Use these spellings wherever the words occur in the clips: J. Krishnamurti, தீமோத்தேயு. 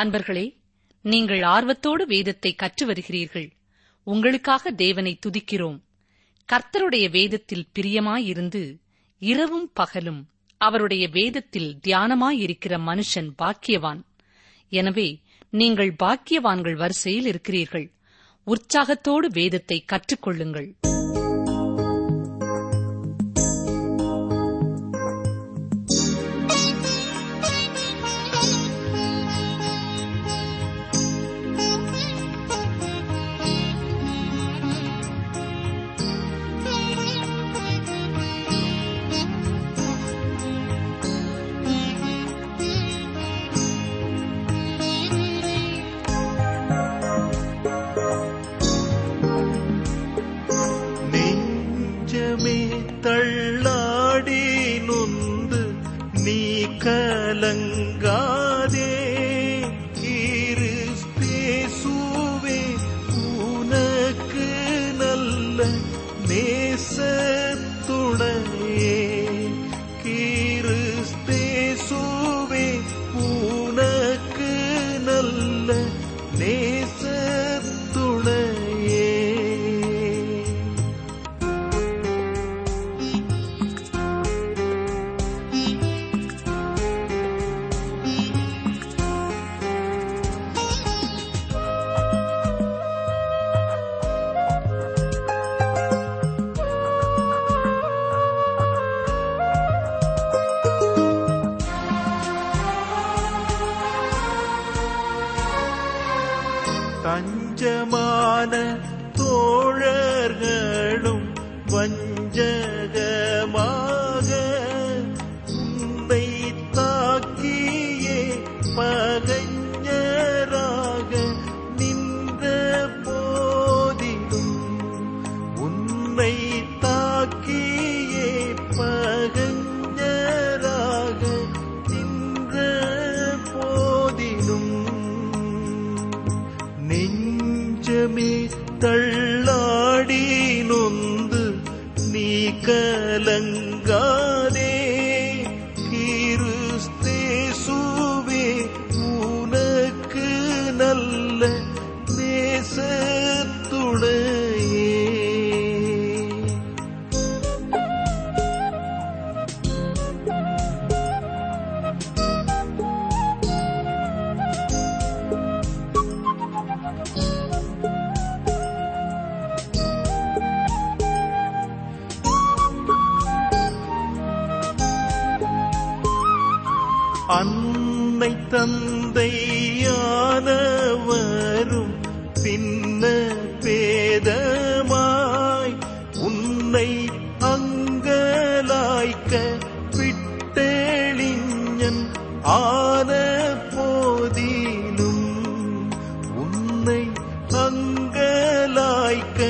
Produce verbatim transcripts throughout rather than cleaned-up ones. அன்பர்களே, நீங்கள் ஆர்வத்தோடு வேதத்தை கற்று வருகிறீர்கள். உங்களுக்காக தேவனை துதிக்கிறோம். கர்த்தருடைய வேதத்தில் பிரியமாயிருந்து இரவும் பகலும் அவருடைய வேதத்தில் தியானமாயிருக்கிற மனுஷன் பாக்கியவான். எனவே நீங்கள் பாக்கியவான்கள் வரிசையில் இருக்கிறீர்கள். உற்சாகத்தோடு வேதத்தை கற்றுக்கொள்ளுங்கள். தஞ்சமான தோழர்களும் வஞ்சகமாக உன்னை தாக்கியே பகைஞராக நின்ற போதிலும் உன்னை தாக்கியே பகைஞராக நின்ற போதிலும் தள்ளாடி நொந்து நீ கலங்காதே, கிறிஸ்தேசுவே உனக்கு நல்ல நேசத்துடன். அன்னை தந்தையானவரும் சின்ன பேதமாய் உன்னை அங்கலாய்க்க பிட்டெளிஞன் ஆன போதிலும் உன்னை அங்கலாய்க்க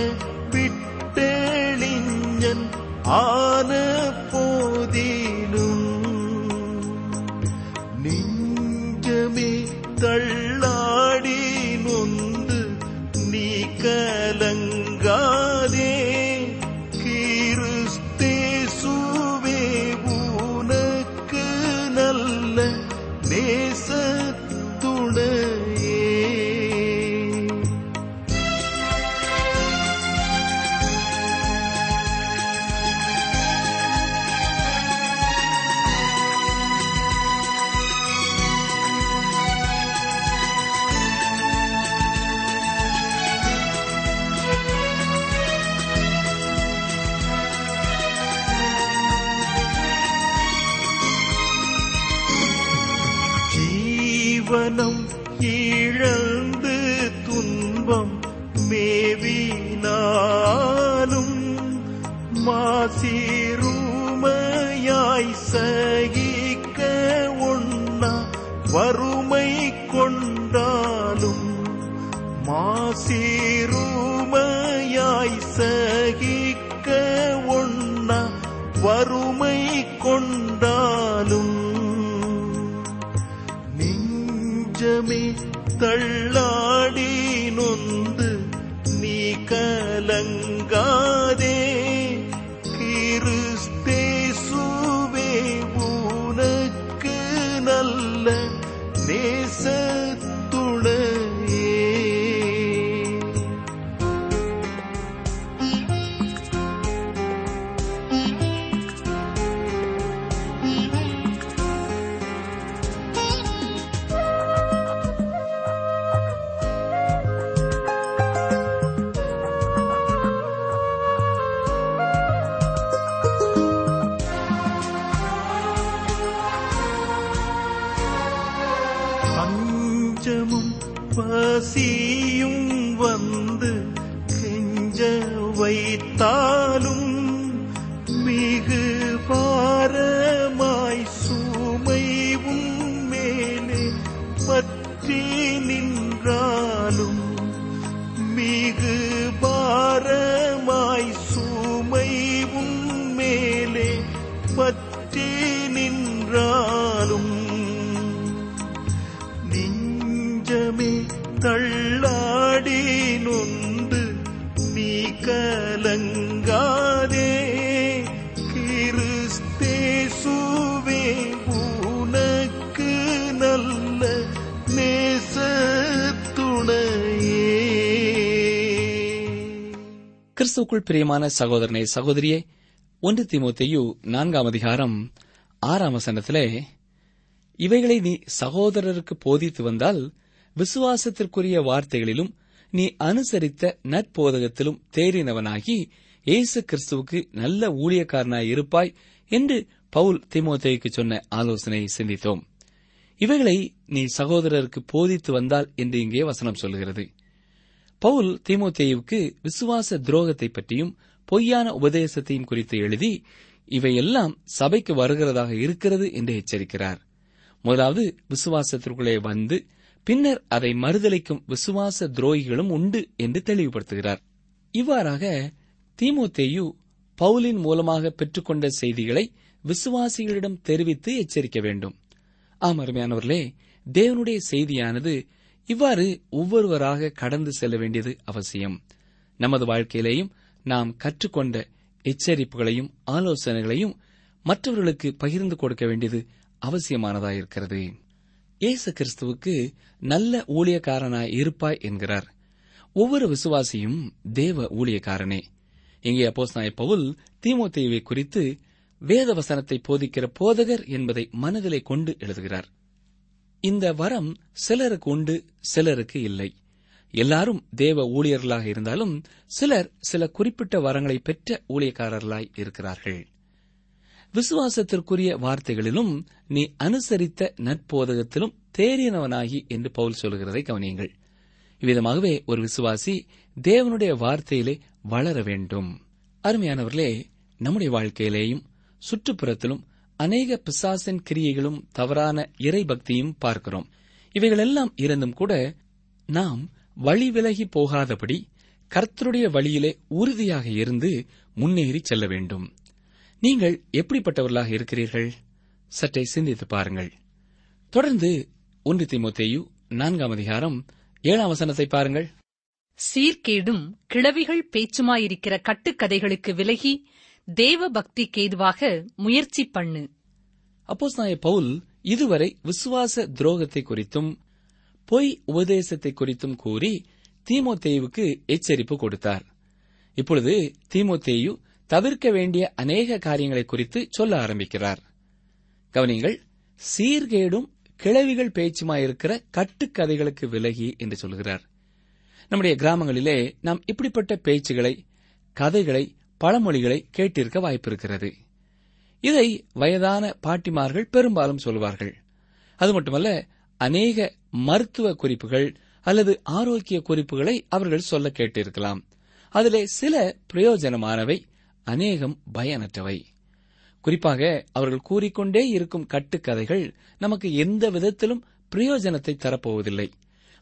பிட்டெளிஞன் ஆன போதிலும் தள்ளாடி நொந்து நீ கலங்காதே, கிறிஸ்தேசுவே உனக்கு நல்ல நேசத்துணையே. ஜீவனம் இழந்து துன்பம் மேவினாலும் மாசிருமையாய் சகிக்க ஒண்ணா வரும் சீருமையாய் சகிக்க ஒண்ணா வறுமை கொண்டாலும் நெஞ்சமே தள்ளாடி நொந்து நீ கலங்காதே கிறிஸ்தேசுவே உனக்கு நல்ல நேசத்துணையே. அஞ்சமும் பசியும் வந்து கெஞ்ச வைத்தாலும் மிகு பாரமாய் சுமைவும் மேலே பற்றி நின்றாலும் மிகு பாரமாய் சுமைவும் மேலே பற்றி நின்றாலும் தள்ளாடி நொந்து நீ கலங்காதே கிறிஸ்தேசுவே உனக்கு நல்ல நேசத்துணையே. கிறிஸ்துவுக்குள் பிரியமான சகோதரனே சகோதரியே, ஒன்று தீமோத்தேயு நான்காம் அதிகாரம் ஆறாம் வசனத்திலே, இவைகளை நீ சகோதரருக்கு போதித்து வந்தால் விசுவாசத்திற்குரிய வார்த்தைகளிலும் நீ அனுசரித்த நற்போதகத்திலும் தேறினவனாகி இயேசு கிறிஸ்துவுக்கு நல்ல ஊழியக்காரனாய் இருப்பாய் என்று பவுல் தீமோத்தேயுக்கு சொன்ன ஆலோசனையை சிந்தித்தோம். இவைகளை நீ சகோதரருக்கு போதித்து வந்தால் என்று இங்கே வசனம் சொல்கிறது. பவுல் தீமோத்தேயுக்கு விசுவாச துரோகத்தை பற்றியும் பொய்யான உபதேசத்தையும் குறித்து எழுதி இவையெல்லாம் சபைக்கு வருகிறதாக இருக்கிறது என்று எச்சரிக்கிறார். முதலாவது, விசுவாசத்திற்குள்ளே வந்து பின்னர் அதை மறுதளிக்கும் விசுவாச துரோகிகளும் உண்டு என்று தெளிவுபடுத்துகிறார். இவ்வாறாக தீமோத்தேயு பவுலின் மூலமாக பெற்றுக்கொண்ட செய்திகளை விசுவாசிகளிடம் தெரிவித்து எச்சரிக்க வேண்டும். ஆம் அருமையானவர்களே, தேவனுடைய செய்தியானது இவ்வாறு ஒவ்வொருவராக கடந்து செல்ல வேண்டியது அவசியம். நமது வாழ்க்கையிலேயும் நாம் கற்றுக்கொண்ட எச்சரிப்புகளையும் ஆலோசனைகளையும் மற்றவர்களுக்கு பகிர்ந்து கொடுக்க வேண்டியது அவசியமானதாயிருக்கிறது. இயேசு கிறிஸ்துவுக்கு நல்ல ஊழியக்காரனாய் இருப்பாய் என்கிறார். ஒவ்வொரு விசுவாசியும் தேவ ஊழியக்காரனே. இங்கே அப்போஸ்தலனாகிய பவுல் தீமோத்தேயுவை குறித்து வேத வசனத்தை போதிக்கிற போதகர் என்பதை மனதிலே கொண்டு எழுதுகிறார். இந்த வரம் சிலருக்கு உண்டு, சிலருக்கு இல்லை. எல்லாரும் தேவ ஊழியர்களாக இருந்தாலும் சிலர் சில குறிப்பிட்ட வரங்களை பெற்ற ஊழியக்காரர்களாய் இருக்கிறார்கள். விசுவாசத்திற்குரிய வார்த்தைகளிலும் நீ அனுசரித்த நற்போதகத்திலும் தேறினவனாகி என்று பவுல் சொல்கிறதை கவனியுங்கள். இவ்விதமாகவே ஒரு விசுவாசி தேவனுடைய வார்த்தையிலே வளர வேண்டும். அருமையானவர்களே, நம்முடைய வாழ்க்கையிலேயும் சுற்றுப்புறத்திலும் அநேக பிசாசின் கிரியைகளும் தவறான இறைபக்தியும் பார்க்கிறோம். இவைகளெல்லாம் இருந்தும் கூட நாம் வழி விலகி போகாதபடி கர்த்தருடைய வழியிலே உறுதியாக இருந்து முன்னேறி செல்ல வேண்டும். நீங்கள் எப்படிப்பட்டவர்களாக இருக்கிறீர்கள்? சற்றே சிந்தித்து பாருங்கள். தொடர்ந்து ஒன்று தீமோத்தேயு நான்காம் அதிகாரம் ஏழாம் வசனத்தை பாருங்கள். சீர்கேடும் கிழவிகள் பேச்சுமாயிருக்கிற கட்டுக்கதைகளுக்கு விலகி தேவ பக்திக்கு ஏதுவாக முயற்சி பண்ணு. அப்போஸ்தலனாகிய பவுல் இதுவரை விசுவாச துரோகத்தை குறித்தும் பொய் உபதேசத்தை குறித்தும் கூறி தீமோத்தேயுவுக்கு எச்சரிப்பு கொடுத்தார். இப்பொழுது தீமோத்தேயு தவிர்க்க வேண்டிய அநேக காரியங்களை குறித்து சொல்ல ஆரம்பிக்கிறார். கவனிங்கள், சீர்கேடும் கிழவிகள் பேச்சுமாயிருக்கிற கட்டுக்கதைகளுக்கு விலகி என்று சொல்கிறார். நம்முடைய கிராமங்களிலே நாம் இப்படிப்பட்ட பேச்சுகளை, கதைகளை, பழமொழிகளை கேட்டிருக்க வாய்ப்பிருக்கிறது. இதை வயதான பாட்டிமார்கள் பெரும்பாலும் சொல்வார்கள். அது மட்டுமல்ல, அநேக மருத்துவ குறிப்புகள் அல்லது ஆரோக்கிய குறிப்புகளை அவர்கள் சொல்ல கேட்டிருக்கலாம். அதிலே சில பிரயோஜனமானவை, அநேகம் பயனற்றவை. குறிப்பாக அவர்கள் கூறிக்கொண்டே இருக்கும் கட்டுக்கதைகள் நமக்கு எந்த விதத்திலும் பிரயோஜனத்தை தரப்போவதில்லை.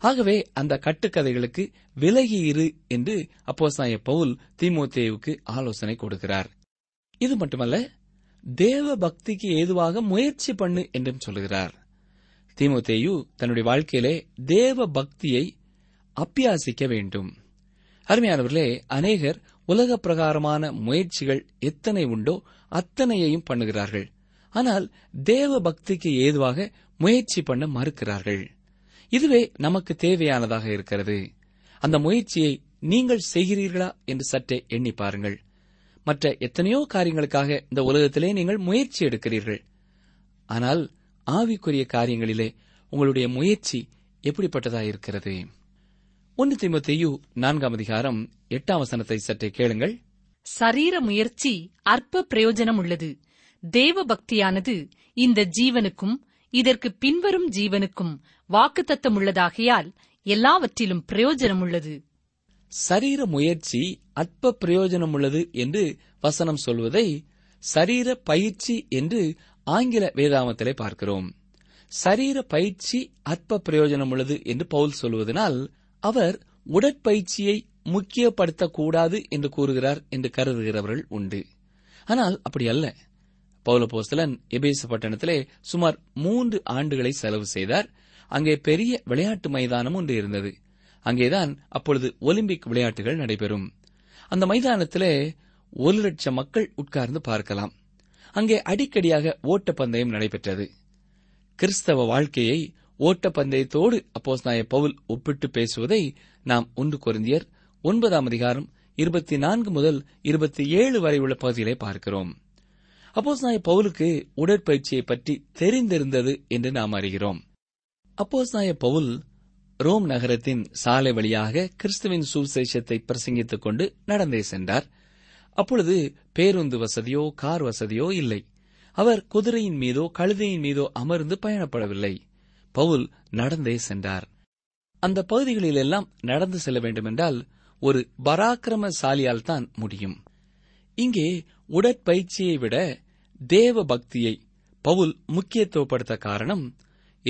ஆகவே அந்த கட்டுக்கதைகளுக்கு விலகி இரு என்று அப்போஸ்தலனாகிய பவுல் தீமோத்தேயுவுக்கு ஆலோசனை கொடுக்கிறார். இது மட்டுமல்ல, தேவ பக்திக்கு ஏதுவாக முயற்சி பண்ணு என்றும் சொல்கிறார். தீமோத்தேயு தன்னுடைய வாழ்க்கையிலே தேவ பக்தியை அபியாசிக்க வேண்டும். அருமையானவர்களே, அநேகர் உலக பிரகாரமான முயற்சிகள் எத்தனை உண்டோ அத்தனையையும் பண்ணுகிறார்கள். ஆனால் தேவ பக்திக்கு ஏதுவாக முயற்சி பண்ண மறுக்கிறார்கள். இதுவே நமக்கு தேவையானதாக இருக்கிறது. அந்த முயற்சியை நீங்கள் செய்கிறீர்களா என்று சற்றே எண்ணி பாருங்கள். மற்ற எத்தனையோ காரியங்களுக்காக இந்த உலகத்திலே நீங்கள் முயற்சி எடுக்கிறீர்கள். ஆனால் ஆவிக்குரிய காரியங்களிலே உங்களுடைய முயற்சி எப்படிப்பட்டதாயிருக்கிறது? ஒன்று தீமோத்தேயு நான்காம் அதிகாரம் எட்டாம் வசனத்தை சற்றே கேளுங்கள். சரீர முயற்சி அற்ப பிரயோஜனம் உள்ளது. தேவ பக்தியானது இந்த ஜீவனுக்கும் இதற்கு பின்வரும் ஜீவனுக்கும் வாக்குத்தத்தம் உள்ளதாகையால் எல்லாவற்றிலும் பிரயோஜனம் உள்ளது. சரீர முயற்சி அற்ப பிரயோஜனம் உள்ளது என்று வசனம் சொல்வதை சரீர பயிற்சி என்று ஆங்கில வேதாமத்திலே பார்க்கிறோம். சரீர பயிற்சி அற்ப பிரயோஜனம் உள்ளது என்று பவுல் சொல்வதனால் அவர் உடற்பயிற்சியை முக்கியப்படுத்தக்கூடாது என்று கூறுகிறார் என்று கருதுகிறவர்கள் உண்டு. ஆனால் அப்படி அல்ல. பவுலப்போஸ்தலன் எபேசு பட்டணத்திலே சுமார் மூன்று ஆண்டுகளை செலவு செய்தார். அங்கே பெரிய விளையாட்டு மைதானம் ஒன்று இருந்தது. அங்கேதான் அப்பொழுது ஒலிம்பிக் விளையாட்டுகள் நடைபெறும். அந்த மைதானத்திலே ஒரு லட்சம் மக்கள் உட்கார்ந்து பார்க்கலாம். அங்கே அடிக்கடியாக ஓட்டப்பந்தயம் நடைபெற்றது. கிறிஸ்தவ வாழ்க்கையை ஓட்டப்பந்தயத்தோடு அப்போஸ்தலனாகிய பவுல் ஒப்பிட்டு பேசுவதை நாம் ஒன்று கொரிந்தியர் ஒன்பதாம் அதிகாரம் இருபத்தி நான்கு முதல் இருபத்தி ஏழு வரை உள்ள பகுதியிலே பார்க்கிறோம். அப்போஸ்தலனாகிய பவுலுக்கு உடற்பயிற்சியை பற்றி தெரிந்திருந்தது என்று நாம் அறிகிறோம். அப்போஸ்தலனாகிய பவுல் ரோம் நகரத்தின் சாலை வழியாக கிறிஸ்துவின் சுவிசேஷத்தை பிரசங்கித்துக் கொண்டு நடந்தே சென்றார். அப்பொழுது பேருந்து வசதியோ கார் வசதியோ இல்லை. அவர் குதிரையின் மீதோ கழுதையின் மீதோ அமர்ந்து பயணப்படவில்லை. பவுல் நடந்தே சென்றார். அந்த பகுதிகளிலெல்லாம் நடந்து செல்ல வேண்டுமென்றால் ஒரு பராக்கிரமசாலியால் தான் முடியும். இங்கே உடற்பயிற்சியை விட தேவ பக்தியை பவுல் முக்கியத்துவப்படுத்த காரணம்,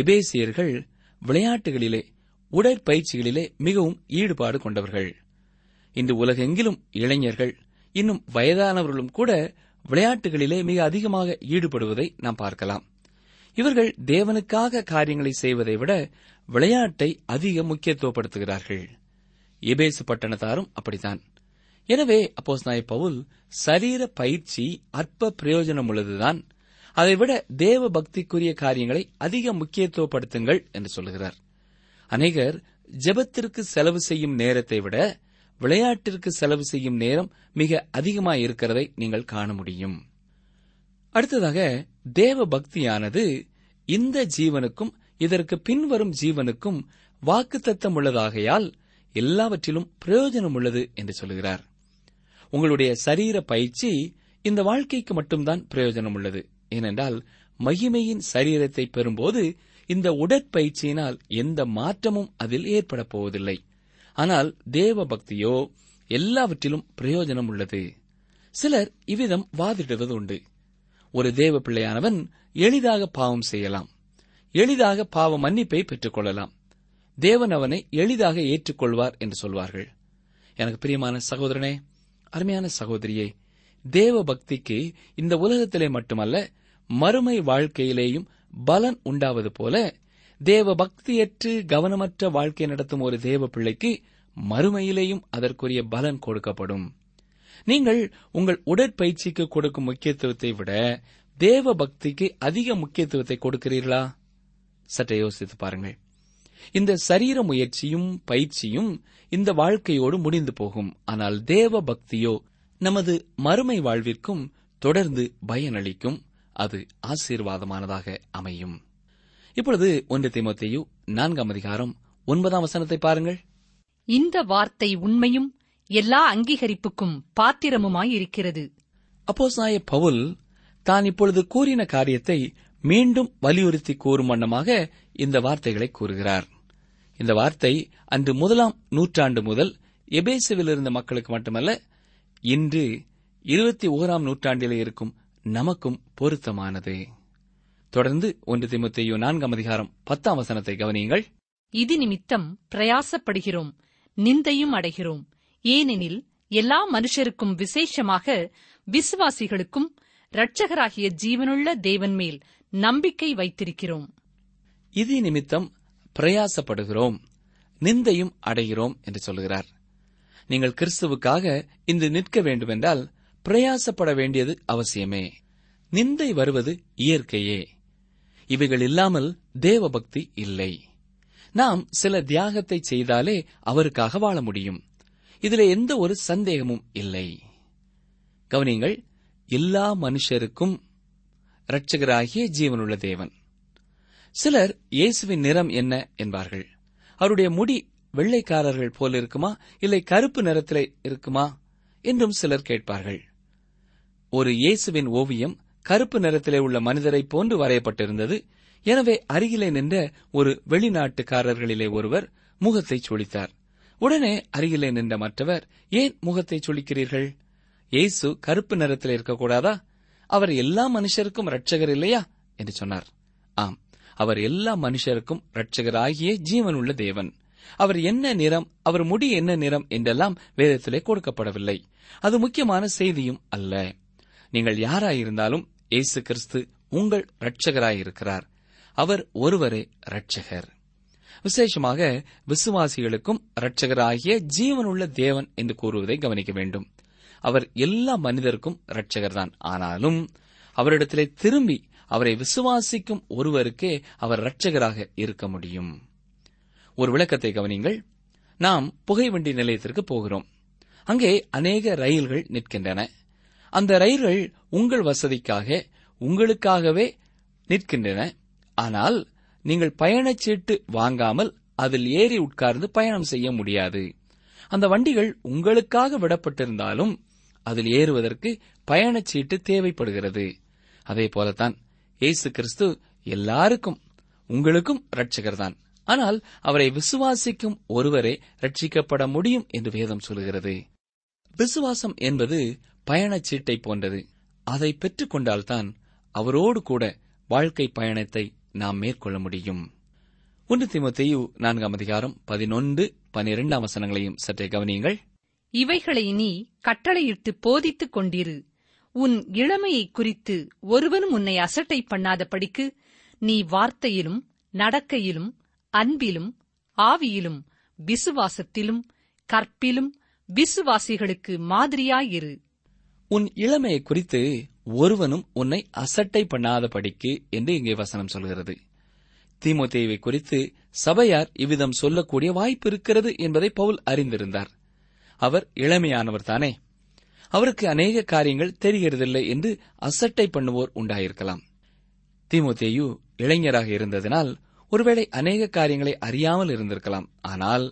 எபேசியர்கள் விளையாட்டுகளிலே உடற்பயிற்சிகளிலே மிகவும் ஈடுபாடு கொண்டவர்கள். இன்று உலகெங்கிலும் இளைஞர்கள் இன்னும் வயதானவர்களும் கூட விளையாட்டுகளிலே மிக அதிகமாக ஈடுபடுவதை நாம் பார்க்கலாம். இவர்கள் தேவனுக்காக காரியங்களை செய்வதை விட விளையாட்டை அதிக முக்கியத்துவப்படுத்துகிறார்கள். எபேசு பட்டணத்தாரும் அப்படித்தான். எனவே அப்போஸ்தலனாகிய பவுல் சரீர பயிற்சி அற்ப பிரயோஜனம் உள்ளதுதான், அதைவிட தேவ பக்திக்குரிய காரியங்களை அதிக முக்கியத்துவப்படுத்துங்கள் என்று சொல்கிறார். அநேகர் ஜெபத்திற்கு செலவு செய்யும் நேரத்தை விட விளையாட்டிற்கு செலவு செய்யும் நேரம் மிக அதிகமாயிருக்கிறதை நீங்கள் காண முடியும். அடுத்ததாக, தேவ பக்தியானது இந்த ஜீவனுக்கும் இதற்கு பின்வரும் ஜீவனுக்கும் வாக்குத்தத்தம் உள்ளதாகையால் எல்லாவற்றிலும் பிரயோஜனம் உள்ளது என்று சொல்கிறார். உங்களுடைய சரீர பயிற்சி இந்த வாழ்க்கைக்கு மட்டும்தான் பிரயோஜனம் உள்ளது. ஏனென்றால் மகிமையின் சரீரத்தை பெறும்போது இந்த உடற்பயிற்சியினால் எந்த மாற்றமும் அதில் ஏற்பட போவதில்லை. ஆனால் தேவ பக்தியோ எல்லாவற்றிலும் பிரயோஜனம் உள்ளது. சிலர் இவ்விதம் வாதிடுவது உண்டு. ஒரு தேவ பிள்ளையானவன் எளிதாக பாவம் செய்யலாம், எளிதாக பாவ மன்னிப்பை பெற்றுக் கொள்ளலாம், தேவன் அவனை எளிதாக ஏற்றுக்கொள்வார் என்று சொல்வார்கள். எனக்கு பிரியமான சகோதரனே, அருமையான சகோதரியே, தேவ பக்திக்கு இந்த உலகத்திலே மட்டுமல்ல மறுமை வாழ்க்கையிலேயும் பலன் உண்டாவது போல தேவ பக்தியற்று கவனமற்ற வாழ்க்கை நடத்தும் ஒரு தேவ பிள்ளைக்கு மறுமையிலேயும் அதற்குரிய பலன் கொடுக்கப்படும். நீங்கள் உங்கள் உடற்பயிற்சிக்கு கொடுக்கும் முக்கியத்துவத்தை விட தேவ பக்திக்கு அதிக முக்கியத்துவத்தை கொடுக்கிறீர்களா? சற்றே யோசித்து பாருங்கள். இந்த சரீர முயற்சியும் பயிற்சியும் இந்த வாழ்க்கையோடு முடிந்து போகும். ஆனால் தேவ பக்தியோ நமது மறுமை வாழ்விற்கும் தொடர்ந்து பயனளிக்கும். அது ஆசீர்வாதமானதாக அமையும். இப்பொழுது ஒன்று தீமோத்தேயு நான்காம் அதிகாரம் ஒன்பதாம் வசனத்தை பாருங்கள். இந்த வார்த்தை உண்மையும் எல்லா அங்கீகரிப்புக்கும் பாத்திரமுமாயிருக்கிறது. அப்போஸ்தலனாகிய பவுல் தான் இப்பொழுது கூறின காரியத்தை மீண்டும் வலியுறுத்தி கூறும் வண்ணமாக இந்த வார்த்தைகளை கூறுகிறார். இந்த வார்த்தை அன்று முதலாம் நூற்றாண்டு முதல் எபேசுவில் இருந்த மக்களுக்கு மட்டுமல்ல, இன்று இருபத்தி ஓராம் நூற்றாண்டிலே இருக்கும் நமக்கும் பொருத்தமானது. தொடர்ந்து ஒன்று தீமோத்தேயு நான்காம் அதிகாரம் பத்தாம் வசனத்தை கவனியுங்கள். இது நிமித்தம் பிரயாசப்படுகிறோம், நிந்தையும் அடைகிறோம். ஏனெனில் எல்லா மனுஷருக்கும், விசேஷமாக விசுவாசிகளுக்கும் இரட்சகராகிய ஜீவனுள்ள தேவன்மேல் நம்பிக்கை வைத்திருக்கிறோம். இது நிமித்தம் பிரயாசப்படுகிறோம், நிந்தையும் அடைகிறோம் என்று சொல்கிறார். நீங்கள் கிறிஸ்துவுக்காக இன்று நிற்க வேண்டுமென்றால் பிரயாசப்பட வேண்டியது அவசியமே. நிந்தை வருவது இயற்கையே. இவைகள் இல்லாமல் தேவபக்தி இல்லை. நாம் சில தியாகத்தை செய்தாலே அவருக்காக வாழ முடியும். இதிலே எந்த ஒரு சந்தேகமும் இல்லை. கவனிங்கள், எல்லா மனுஷருக்கும் இரட்சகராகிய ஜீவனுள்ள தேவன். சிலர் இயேசுவின் நிறம் என்ன என்பார்கள். அவருடைய முடி வெள்ளைக்காரர்கள் போல இருக்குமா, இல்லை கருப்பு நிறத்திலே இருக்குமா என்றும் சிலர் கேட்பார்கள். ஒரு இயேசுவின் ஓவியம் கருப்பு நிறத்திலே உள்ள மனிதரை போன்று வரையப்பட்டிருந்தது. எனவே அருகிலே நின்ற ஒரு வெளிநாட்டுக்காரர்களிலே ஒருவர் முகத்தை சுளித்தார். உடனே அருகிலே நின்ற மற்றவர், ஏன் முகத்தை சுளிக்கிறீர்கள்? இயேசு கருப்பு நிறத்தில் இருக்கக்கூடாதா? அவர் எல்லா மனுஷருக்கும் இரட்சகர் இல்லையா என்று சொன்னார். ஆம், அவர் எல்லா மனுஷருக்கும் இரட்சகராகிய ஜீவனுள்ள தேவன். அவர் என்ன நிறம், அவர் முடி என்ன நிறம் என்றெல்லாம் வேதத்திலே கொடுக்கப்படவில்லை. அது முக்கியமான செய்தியும் அல்ல. நீங்கள் யாராயிருந்தாலும் இயேசு கிறிஸ்து உங்கள் இரட்சகராயிருக்கிறார். அவர் ஒருவரே இரட்சகர். விசேஷமாக விசுவாசிகளுக்கும் இரட்சகராகிய ஜீவனுள்ள தேவன் என்று கூறுவதை கவனிக்க வேண்டும். அவர் எல்லா மனிதருக்கும் இரட்சகர்தான். ஆனாலும் அவரிடத்திலே திரும்பி அவரை விசுவாசிக்கும் ஒருவருக்கே அவர் இரட்சகராக இருக்க முடியும். ஒரு விளக்கத்தை கவனிங்கள். நாம் புகைவண்டி நிலையத்திற்கு போகிறோம். அங்கே அநேக ரயில்கள் நிற்கின்றன. அந்த ரயில்கள் உங்கள் வசதிக்காக, உங்களுக்காகவே நிற்கின்றன. ஆனால் நீங்கள் பயணச்சீட்டு வாங்காமல் அதில் ஏறி உட்கார்ந்து பயணம் செய்ய முடியாது. அந்த வண்டிகள் உங்களுக்காக விடப்பட்டிருந்தாலும் அதில் ஏறுவதற்கு பயணச்சீட்டு தேவைப்படுகிறது. அதே போலத்தான் இயேசு கிறிஸ்து எல்லாருக்கும், உங்களுக்கும் இரட்சகர்தான். ஆனால் அவரை விசுவாசிக்கும் ஒருவரே ரட்சிக்கப்பட முடியும் என்று வேதம் சொல்கிறது. விசுவாசம் என்பது பயணச்சீட்டை போன்றது. அதை பெற்றுக்கொண்டால்தான் அவரோடு கூட வாழ்க்கை பயணத்தை நாம் மேற்கொள்ள முடியும். ஒன்று தீமோத்தேயு நான்காம் அதிகாரம் பதினொன்று பனிரெண்டாம் வசனங்களையும் சற்றே கவனியுங்கள். இவைகளை நீ கட்டளையிட்டு போதித்துக் கொண்டிரு. உன் இளமையை குறித்து ஒருவனும் உன்னை அசட்டை பண்ணாத படிக்கு நீ வார்த்தையிலும் நடக்கையிலும் அன்பிலும் ஆவியிலும் விசுவாசத்திலும் கற்பிலும் விசுவாசிகளுக்கு மாதிரியாயிரு. உன் இளமையை குறித்து ஒருவனும் உன்னை அசட்டை பண்ணாத படிக்கு என்று இங்கே வசனம் சொல்கிறது. தீமோத்தேயுவை குறித்து சபையார் இவ்விதம் சொல்லக்கூடிய வாய்ப்பு இருக்கிறது என்பதை பவுல் அறிந்திருந்தார். அவர் இளமையானவர் தானே. அவருக்கு அநேக காரியங்கள் தெரிகிறதில்லை என்று அசட்டை பண்ணுவோர் உண்டாயிருக்கலாம். தீமோத்தேயு இளைஞராக இருந்ததினால் ஒருவேளை அநேக காரியங்களை அறியாமல் இருந்திருக்கலாம். ஆனால்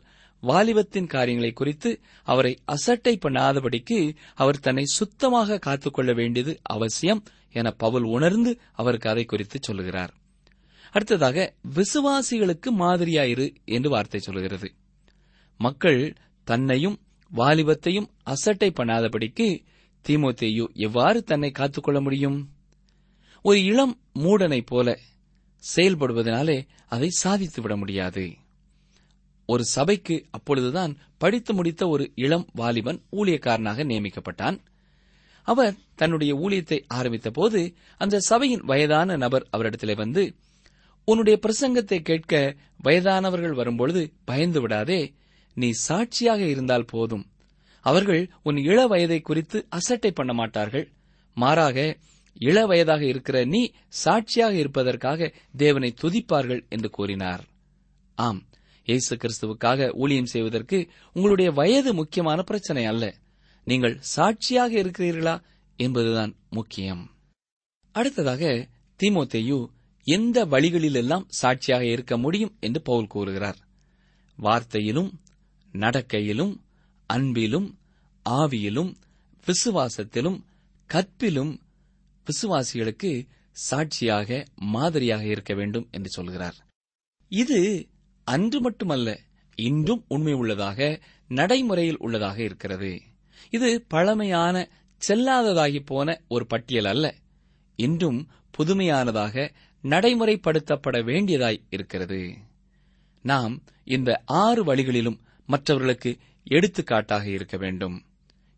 வாலிபத்தின் காரியங்களை குறித்து அவரை அசட்டை பண்ணாதபடிக்கு அவர் தன்னை சுத்தமாக காத்துக்கொள்ள வேண்டியது அவசியம் என பவுல் உணர்ந்து அவருக்கு அதை குறித்து சொல்லுகிறார். அடுத்ததாக, விசுவாசிகளுக்கு மாதிரியாயிரு என்று வார்த்தை சொல்கிறது. மக்கள் தன்னையும் வாலிபத்தையும் அசட்டை பண்ணாதபடிக்கு தீமோத்தேயு எவ்வாறு தன்னை காத்துக்கொள்ள முடியும்? ஒரு இளம் மூடனை போல செயல்படுவதனாலே அதை சாதித்துவிட முடியாது. ஒரு சபைக்கு அப்பொழுதுதான் படித்து முடித்த ஒரு இளம் வாலிபன் ஊழியக்காரனாக நியமிக்கப்பட்டான். அவர் தன்னுடைய ஊழியத்தை ஆரம்பித்தபோது அந்த சபையின் வயதான நபர் அவரிடத்திலே வந்து, உன்னுடைய பிரசங்கத்தை கேட்க வயதானவர்கள் வரும்பொழுது பயந்து விடாதே, நீ சாட்சியாக இருந்தால் போதும், அவர்கள் உன் இள வயதை குறித்து அசட்டை பண்ண மாட்டார்கள், மாறாக இள வயதாக இருக்கிற நீ சாட்சியாக இருப்பதற்காக தேவனை துதிப்பார்கள் என்று கூறினார். ஆம், இயேசு கிறிஸ்துவுக்காக ஊழியம் செய்வதற்கு உங்களுடைய வயது முக்கியமான பிரச்சனை அல்ல. நீங்கள் சாட்சியாக இருக்கிறீர்களா என்பதுதான் முக்கியம். அடுத்ததாக, தீமோத்தேயு எந்த வழிகளிலெல்லாம் சாட்சியாக இருக்க முடியும் என்று பவுல் கூறுகிறார். வார்த்தையிலும் நடக்கையிலும் அன்பிலும் ஆவியிலும் விசுவாசத்திலும் கற்பிலும் விசுவாசிகளுக்கு சாட்சியாக மாதிரியாக இருக்க வேண்டும் என்று சொல்கிறார். இது அன்று மட்டுமல்ல, இன்றும் உண்மை உள்ளதாக, நடைமுறையில் உள்ளதாக இருக்கிறது. இது பழமையான, செல்லாததாகி போன ஒரு பட்டியல் அல்ல. இன்றும் புதுமையானதாக, நடைமுறைப்படுத்தப்பட வேண்டியதாய் இருக்கிறது. நாம் இந்த ஆறு வழிகளிலும் மற்றவர்களுக்கு எடுத்துக்காட்டாக இருக்க வேண்டும்.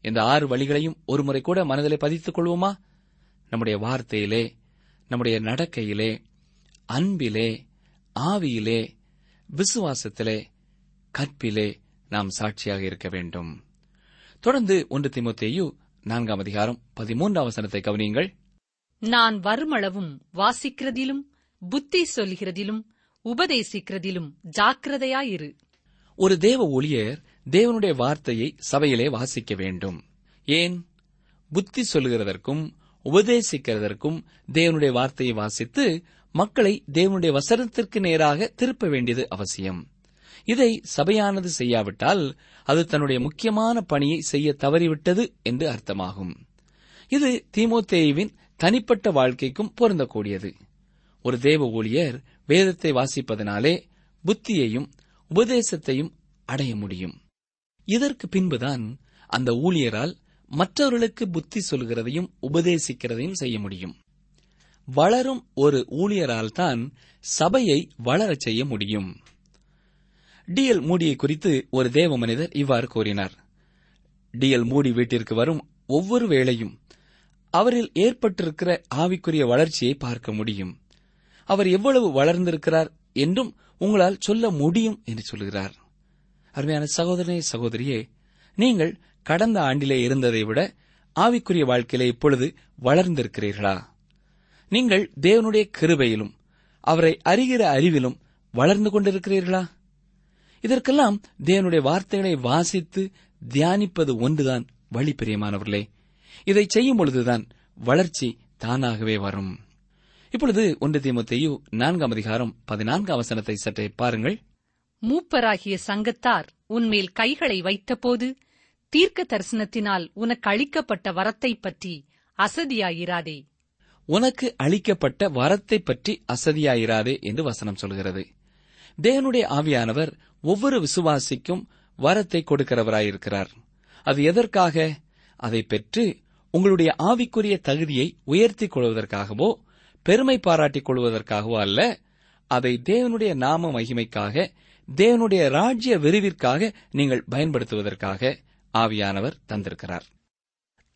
இந்த ஆறு வழிகளையும் ஒருமுறை கூட மனதிலே பதித்துக் கொள்வோமா? நம்முடைய வார்த்தையிலே, நம்முடைய நடக்கையிலே, அன்பிலே, ஆவியிலே, விசுவாசத்திலே, கற்பிலே நாம் சாட்சியாக இருக்க வேண்டும். தொடர்ந்து ஒன்று தீமோத்தேயு நான்காம் அதிகாரம் பதிமூன்றாம் வசனத்தை கவனியுங்கள். நான் வருமளவும் வாசிக்கிறதிலும் புத்தி சொல்கிறதிலும் உபதேசிக்கிறதிலும் ஜாக்கிரதையாயிரு. ஒரு தேவ ஊழியர் தேவனுடைய வார்த்தையை சபையிலே வாசிக்க வேண்டும். ஏன்? புத்தி சொல்கிறதற்கும் உபதேசிக்கிறதற்கும் தேவனுடைய வார்த்தையை வாசித்து மக்களை தேவனுடைய வசனத்திற்கு நேராக திருப்ப வேண்டியது அவசியம். இதை சபையானது செய்யாவிட்டால் அது தன்னுடைய முக்கியமான பணியை செய்ய தவறிவிட்டது என்று அர்த்தமாகும். இது தீமோத்தேயுவின் தனிப்பட்ட வாழ்க்கைக்கும் பொருந்தக்கூடியது. ஒரு தேவ ஊழியர் வேதத்தை வாசிப்பதனாலே புத்தியையும் உபதேசத்தையும் அடைய முடியும். இதற்கு பின்புதான் அந்த ஊழியரால் மற்றவர்களுக்கு புத்தி சொல்கிறதையும் உபதேசிக்கிறதையும் செய்ய முடியும். வளரும் ஒரு ஊழியரால் தான் சபையை வளரச் செய்ய முடியும். டி எல் மூடியை குறித்து ஒரு தேவ மனிதர் இவ்வாறு கூறினார். டி எல் மூடி வீட்டிற்கு வரும் ஒவ்வொரு வேளையும் அவரில் ஏற்பட்டிருக்கிற ஆவிக்குரிய வளர்ச்சியை பார்க்க முடியும். அவர் எவ்வளவு வளர்ந்திருக்கிறார் என்றும் உங்களால் சொல்ல முடியும் என்று சொல்கிறார். அருமையான சகோதரனே, சகோதரியே, நீங்கள் கடந்த ஆண்டிலே இருந்ததை விட ஆவிக்குரிய வாழ்க்கையிலே இப்பொழுது வளர்ந்திருக்கிறீர்களா? நீங்கள் தேவனுடைய கிருபையிலும் அவரை அறிகிற அறிவிலும் வளர்ந்து கொண்டிருக்கிறீர்களா? இதற்கெல்லாம் தேவனுடைய வார்த்தைகளை வாசித்து தியானிப்பது ஒன்றுதான் வழி. பிரியமானவர்களே, இதை செய்யும் பொழுதுதான் வளர்ச்சி தானாகவே வரும். இப்பொழுது ஒன்று தீமோத்தேயு நான்காம் அதிகாரம் பதினான்காம் வசனத்தை சற்றே பாருங்கள். மூப்பராகிய சங்கத்தார் உன்மேல் கைகளை வைத்தபோது தீர்க்க தரிசனத்தினால் உனக்கு அளிக்கப்பட்ட வரத்தை பற்றி அசதியாயிராதே. உனக்கு அளிக்கப்பட்ட வரத்தை பற்றி அசதியாயிராதே என்று வசனம் சொல்கிறது. தேவனுடைய ஆவியானவர் ஒவ்வொரு விசுவாசிக்கும் வரத்தை கொடுக்கிறவராயிருக்கிறார். அது எதற்காக? அதை பெற்று உங்களுடைய ஆவிக்குரிய தகுதியை உயர்த்திக் கொள்வதற்காகவோ பெருமை பாராட்டிக் கொள்வதற்காகவோ அல்ல. அதை தேவனுடைய நாம மகிமைக்காக, தேவனுடைய ராஜ்ய விரிவிற்காக நீங்கள் பயன்படுத்துவதற்காக ஆவியானவர் தந்திருக்கிறார்.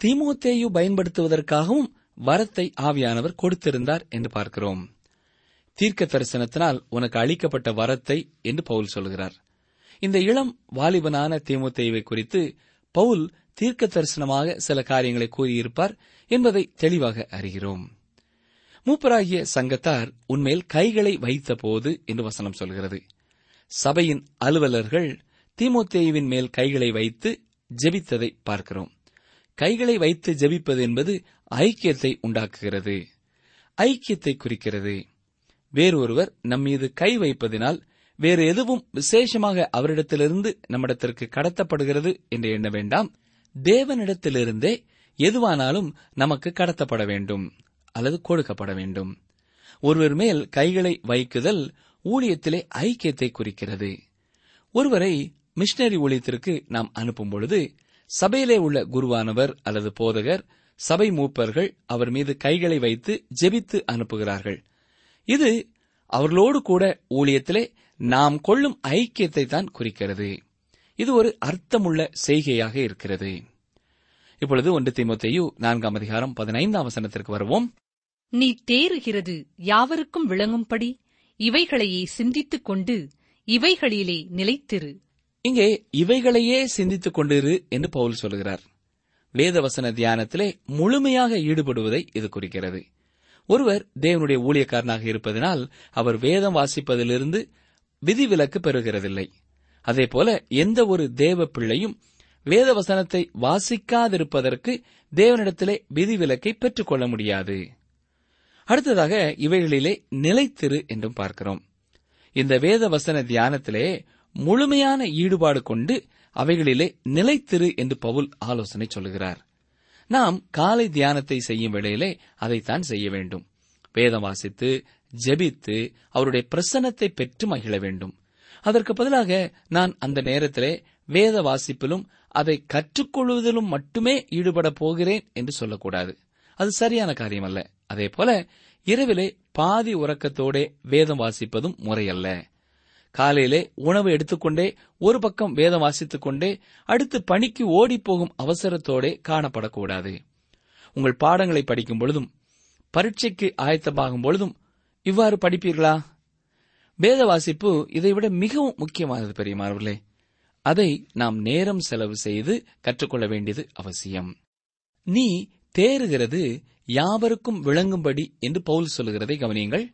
தீமோத்தேயு பயன்படுத்துவதற்காகவும் வரத்தை ஆவியானவர் கொடுத்திருந்தார் என்று பார்க்கிறோம். தீர்க்க தரிசனத்தினால் உனக்கு அளிக்கப்பட்ட வரத்தை என்று பவுல் சொல்கிறார். இந்த இளம் வாலிபனான தீமோத்தேயுவை குறித்து பவுல் தீர்க்க தரிசனமாக சில காரியங்களை கூறியிருப்பார் என்பதை தெளிவாக அறிகிறோம். மூப்பராகிய சங்கத்தார் உன்மேல் கைகளை வைத்தபோது என்று வசனம் சொல்கிறது. சபையின் அலுவலர்கள் தீமோத்தேயுவின் மேல் கைகளை வைத்து ஜெபித்ததை பார்க்கிறோம். கைகளை வைத்து ஜெபிப்பது என்பது ஐக்கியத்தை உண்டாக்குகிறது, ஐக்கியத்தை குறிக்கிறது. வேறொருவர் நம்மீது கை வைப்பதினால் வேறு எதுவும் விசேஷமாக அவரிடத்திலிருந்து நம்மிடத்திற்கு கடத்தப்படுகிறது என்று எண்ண வேண்டாம். தேவனிடத்திலிருந்தே எதுவானாலும் நமக்கு கடத்தப்பட வேண்டும் அல்லது கொடுக்கப்பட வேண்டும். ஒருவர் மேல் கைகளை வைக்குதல் ஊழியத்திலே ஐக்கியத்தை குறிக்கிறது. ஒருவரை மிஷனரி ஊழியத்திற்கு நாம் அனுப்பும் பொழுது சபையிலே உள்ள குருவானவர் அல்லது போதகர், சபை மூப்பர்கள் அவர் மீது கைகளை வைத்து ஜெபித்து அனுப்புகிறார்கள். இது அவர்களோடு கூட ஊழியத்திலே நாம் கொள்ளும் ஐக்கியத்தை தான் குறிக்கிறது. இது ஒரு அர்த்தமுள்ள செய்கையாக இருக்கிறது. இப்பொழுது ஒன்று தீமோத்தேயு நான்காம் அதிகாரம் பதினைந்தாம் வசனத்திற்கு வருவோம். நீ தேறுகிறது யாவருக்கும் விளங்கும்படி இவைகளையே சிந்தித்துக் கொண்டு இவைகளிலே நிலைத்திரு. இங்கே இவைகளையே சிந்தித்துக் கொண்டிரு என்று பவுல் சொல்கிறார். வேதவசன தியானத்திலே முழுமையாக ஈடுபடுவதை இது குறிக்கிறது. ஒருவர் தேவனுடைய ஊழியக்காரனாக இருப்பதனால் அவர் வேதம் வாசிப்பதிலிருந்து விதிவிலக்கு பெறுகிறதில்லை. அதேபோல எந்த ஒரு தேவ பிள்ளையும் வேதவசனத்தை வாசிக்காதிருப்பதற்கு தேவனிடத்திலே விதிவிலக்கை பெற்றுக்கொள்ள முடியாது. அடுத்ததாக இவைகளிலே நிலைத்திரு என்றும் பார்க்கிறோம். இந்த வேதவசன தியானத்திலே முழுமையான ஈடுபாடு கொண்டு அவைகளிலே நிலைத்திரு என்று பவுல் ஆலோசனை சொல்கிறார். நாம் காலை தியானத்தை செய்யும் வேளையிலே அதைத்தான் செய்ய வேண்டும். வேதம் வாசித்து ஜெபித்து அவருடைய பிரசன்னத்தை பெற்று மகிழ வேண்டும். அதற்கு பதிலாக நான் அந்த நேரத்திலே வேத வாசிப்பிலும் அதை கற்றுக்கொள்வதிலும் மட்டுமே ஈடுபட போகிறேன் என்று சொல்லக்கூடாது. அது சரியான காரியமல்ல. அதேபோல இரவிலே பாதி உறக்கத்தோட வேதம் வாசிப்பதும் முறையல்ல. காலையிலே உணவு எடுத்துக்கொண்டே, ஒரு பக்கம் வேதம் வாசித்துக் கொண்டே, அடுத்து பணிக்கு ஓடிப்போகும் அவசரத்தோடே காணப்படக்கூடாது. உங்கள் பாடங்களை படிக்கும் பொழுதும் பரீட்சைக்கு ஆயத்தமாகும் பொழுதும் இவ்வாறு படிப்பீர்களா? வேத வாசிப்பு இதைவிட மிகவும் முக்கியமானது பெரியமானவர்களே. அதை நாம் நேரம் செலவு செய்து கற்றுக்கொள்ள வேண்டியது அவசியம். நீ தேறுகிறது யாவருக்கும் விளங்கும்படி என்று பவுல் சொல்லுகிறதை கவனியுங்கள்.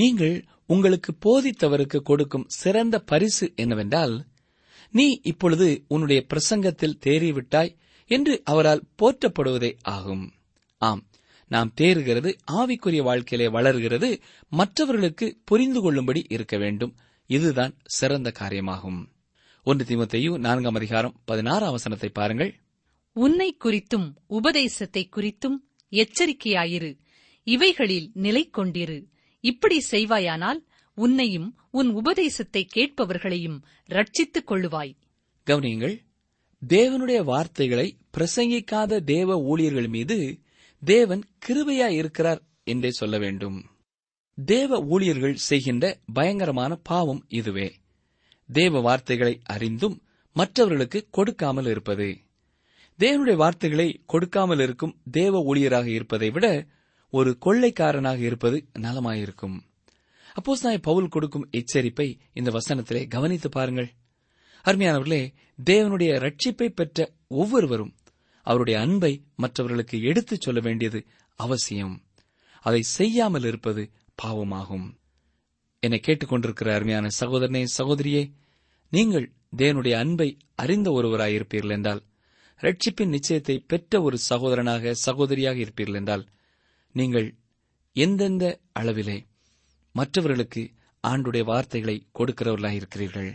நீங்கள் உங்களுக்கு போதித்தவருக்கு கொடுக்கும் சிறந்த பரிசு என்னவென்றால், நீ இப்பொழுது உன்னுடைய பிரசங்கத்தில் தேறிவிட்டாய் என்று அவரால் போற்றப்படுவதே ஆகும். ஆம், நாம் தேறுகிறது ஆவிக்குரிய வாழ்க்கையிலே வளர்கிறது, மற்றவர்களுக்கு புரிந்து கொள்ளும்படி இருக்க வேண்டும். இதுதான் சிறந்த காரியமாகும். ஒன்று தீமோத்தேயு நான்காம் அதிகாரம் பதினாறாம் வசனத்தை பாருங்கள். உன்னை குறித்தும் உபதேசத்தை குறித்தும் எச்சரிக்கையாயிரு, இவைகளில் நிலை கொண்டிரு. இப்படி செய்வாயானால் உன்னையும் உன் உபதேசத்தை கேட்பவர்களையும் ரட்சித்துக் கொள்ளுவாய். கவனியுங்கள், தேவனுடைய வார்த்தைகளை பிரசங்கிக்காத தேவ ஊழியர்கள் மீது தேவன் கிருபையாயிருக்கிறார் என்றே சொல்ல வேண்டும். தேவ ஊழியர்கள் செய்கின்ற பயங்கரமான பாவம் இதுவே, தேவ வார்த்தைகளை அறிந்தும் மற்றவர்களுக்கு கொடுக்காமல் இருப்பது. தேவனுடைய வார்த்தைகளை கொடுக்காமல் இருக்கும் தேவ ஊழியராக இருப்பதை விட ஒரு கொள்ளைக்காரனாக இருப்பது நலமாயிருக்கும். அப்போஸ்தலன் பவுல் கொடுக்கும் எச்சரிப்பை இந்த வசனத்திலே கவனித்து பாருங்கள். அருமையானவர்களே, தேவனுடைய ரட்சிப்பை பெற்ற ஒவ்வொருவரும் அவருடைய அன்பை மற்றவர்களுக்கு எடுத்துச் சொல்ல வேண்டியது அவசியம். அதை செய்யாமல் இருப்பது பாவமாகும். என்னை கேட்டுக்கொண்டிருக்கிற அருமையான சகோதரனே, சகோதரியே, நீங்கள் தேவனுடைய அன்பை அறிந்த ஒருவராயிருப்பீர்கள் என்றால், ரட்சிப்பின் நிச்சயத்தை பெற்ற ஒரு சகோதரனாக சகோதரியாக இருப்பீர்கள் என்றால், நீங்கள் எந்தெந்த அளவிலே மற்றவர்களுக்கு ஆண்டுடைய வார்த்தைகளை கொடுக்கிறவர்களாயிருக்கிறீர்கள்?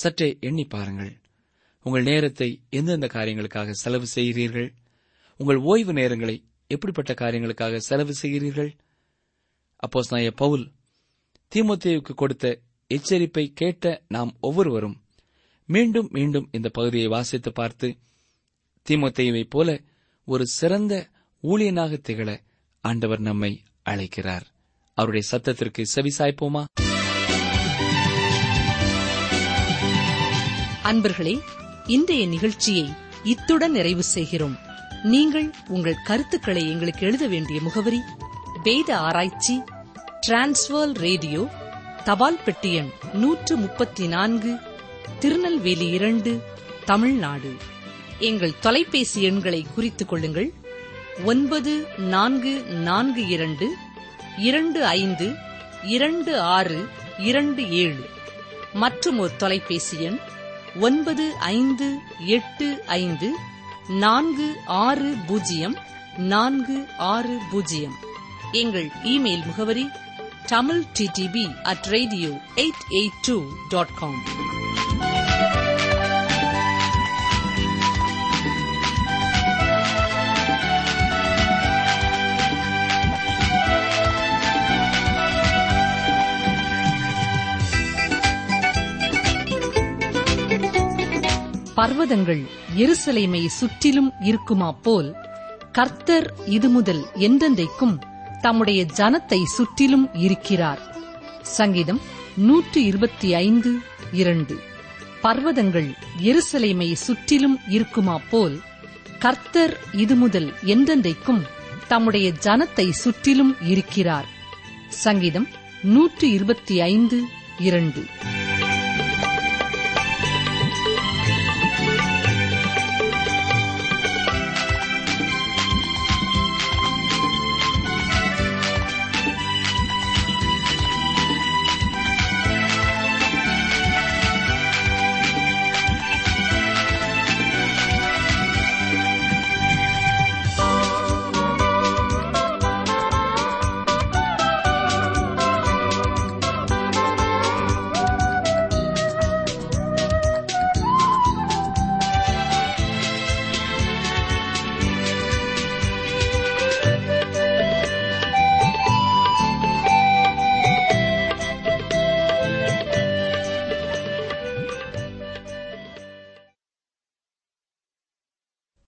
சற்றே எண்ணி பாருங்கள். உங்கள் நேரத்தை எந்தெந்த காரியங்களுக்காக செலவு செய்கிறீர்கள்? உங்கள் ஓய்வு நேரங்களை எப்படிப்பட்ட காரியங்களுக்காக செலவு செய்கிறீர்கள்? அப்போஸ்தலனாகிய பவுல் தீமோத்தேயுக்கு கொடுத்த எச்சரிப்பை கேட்ட நாம் ஒவ்வொருவரும் மீண்டும் மீண்டும் இந்த பகுதியை வாசித்து பார்த்து தீமோத்தேயுவைப் போல ஒரு சிறந்த ஊழியனாக திகழ ஆண்டவர் நம்மை அழைக்கிறார். அவருடைய சத்தத்திற்கு செவிசாய்ப்போமா? அன்பர்களே, இன்றைய நிகழ்ச்சியை இத்துடன் நிறைவு செய்கிறோம். நீங்கள் உங்கள் கருத்துக்களை எங்களுக்கு எழுத வேண்டிய முகவரி: வேத ஆராய்ச்சி, டிரான்ஸ்வர் ரேடியோ, தபால் பெட்டி எண் நூற்று முப்பத்தி நான்கு, திருநெல்வேலி இரண்டு, தமிழ்நாடு. எங்கள் தொலைபேசி எண்களை குறித்துக் கொள்ளுங்கள்: ஒன்பது நான்கு நான்கு இரண்டு இரண்டு ஐந்து இரண்டு ஆறு இரண்டு ஏழு. மற்றும் ஒரு தொலைபேசி எண் ஒன்பது ஐந்து எட்டு ஐந்து நான்கு ஆறு பூஜ்ஜியம் நான்கு ஆறு பூஜ்ஜியம். எங்கள் இமெயில் முகவரி Tamil DTP at radio eight eight two dot com. பர்வதங்கள் எருசலேமை சுற்றிலும் இருக்குமா போல் கர்த்தர் இதுமுதல் என்றென்றைக்கும் தம்முடைய ஜனத்தை சுற்றிலும் இருக்கிறார். சங்கீதம் நூற்று இருபத்தி ஐந்து இரண்டு. பர்வதங்கள் எருசலேமை சுற்றிலும் இருக்குமா போல் கர்த்தர் இதுமுதல் என்றென்றைக்கும் தம்முடைய ஜனத்தை சுற்றிலும் இருக்கிறார். சங்கீதம் நூற்று இருபத்தி ஐந்து இரண்டு.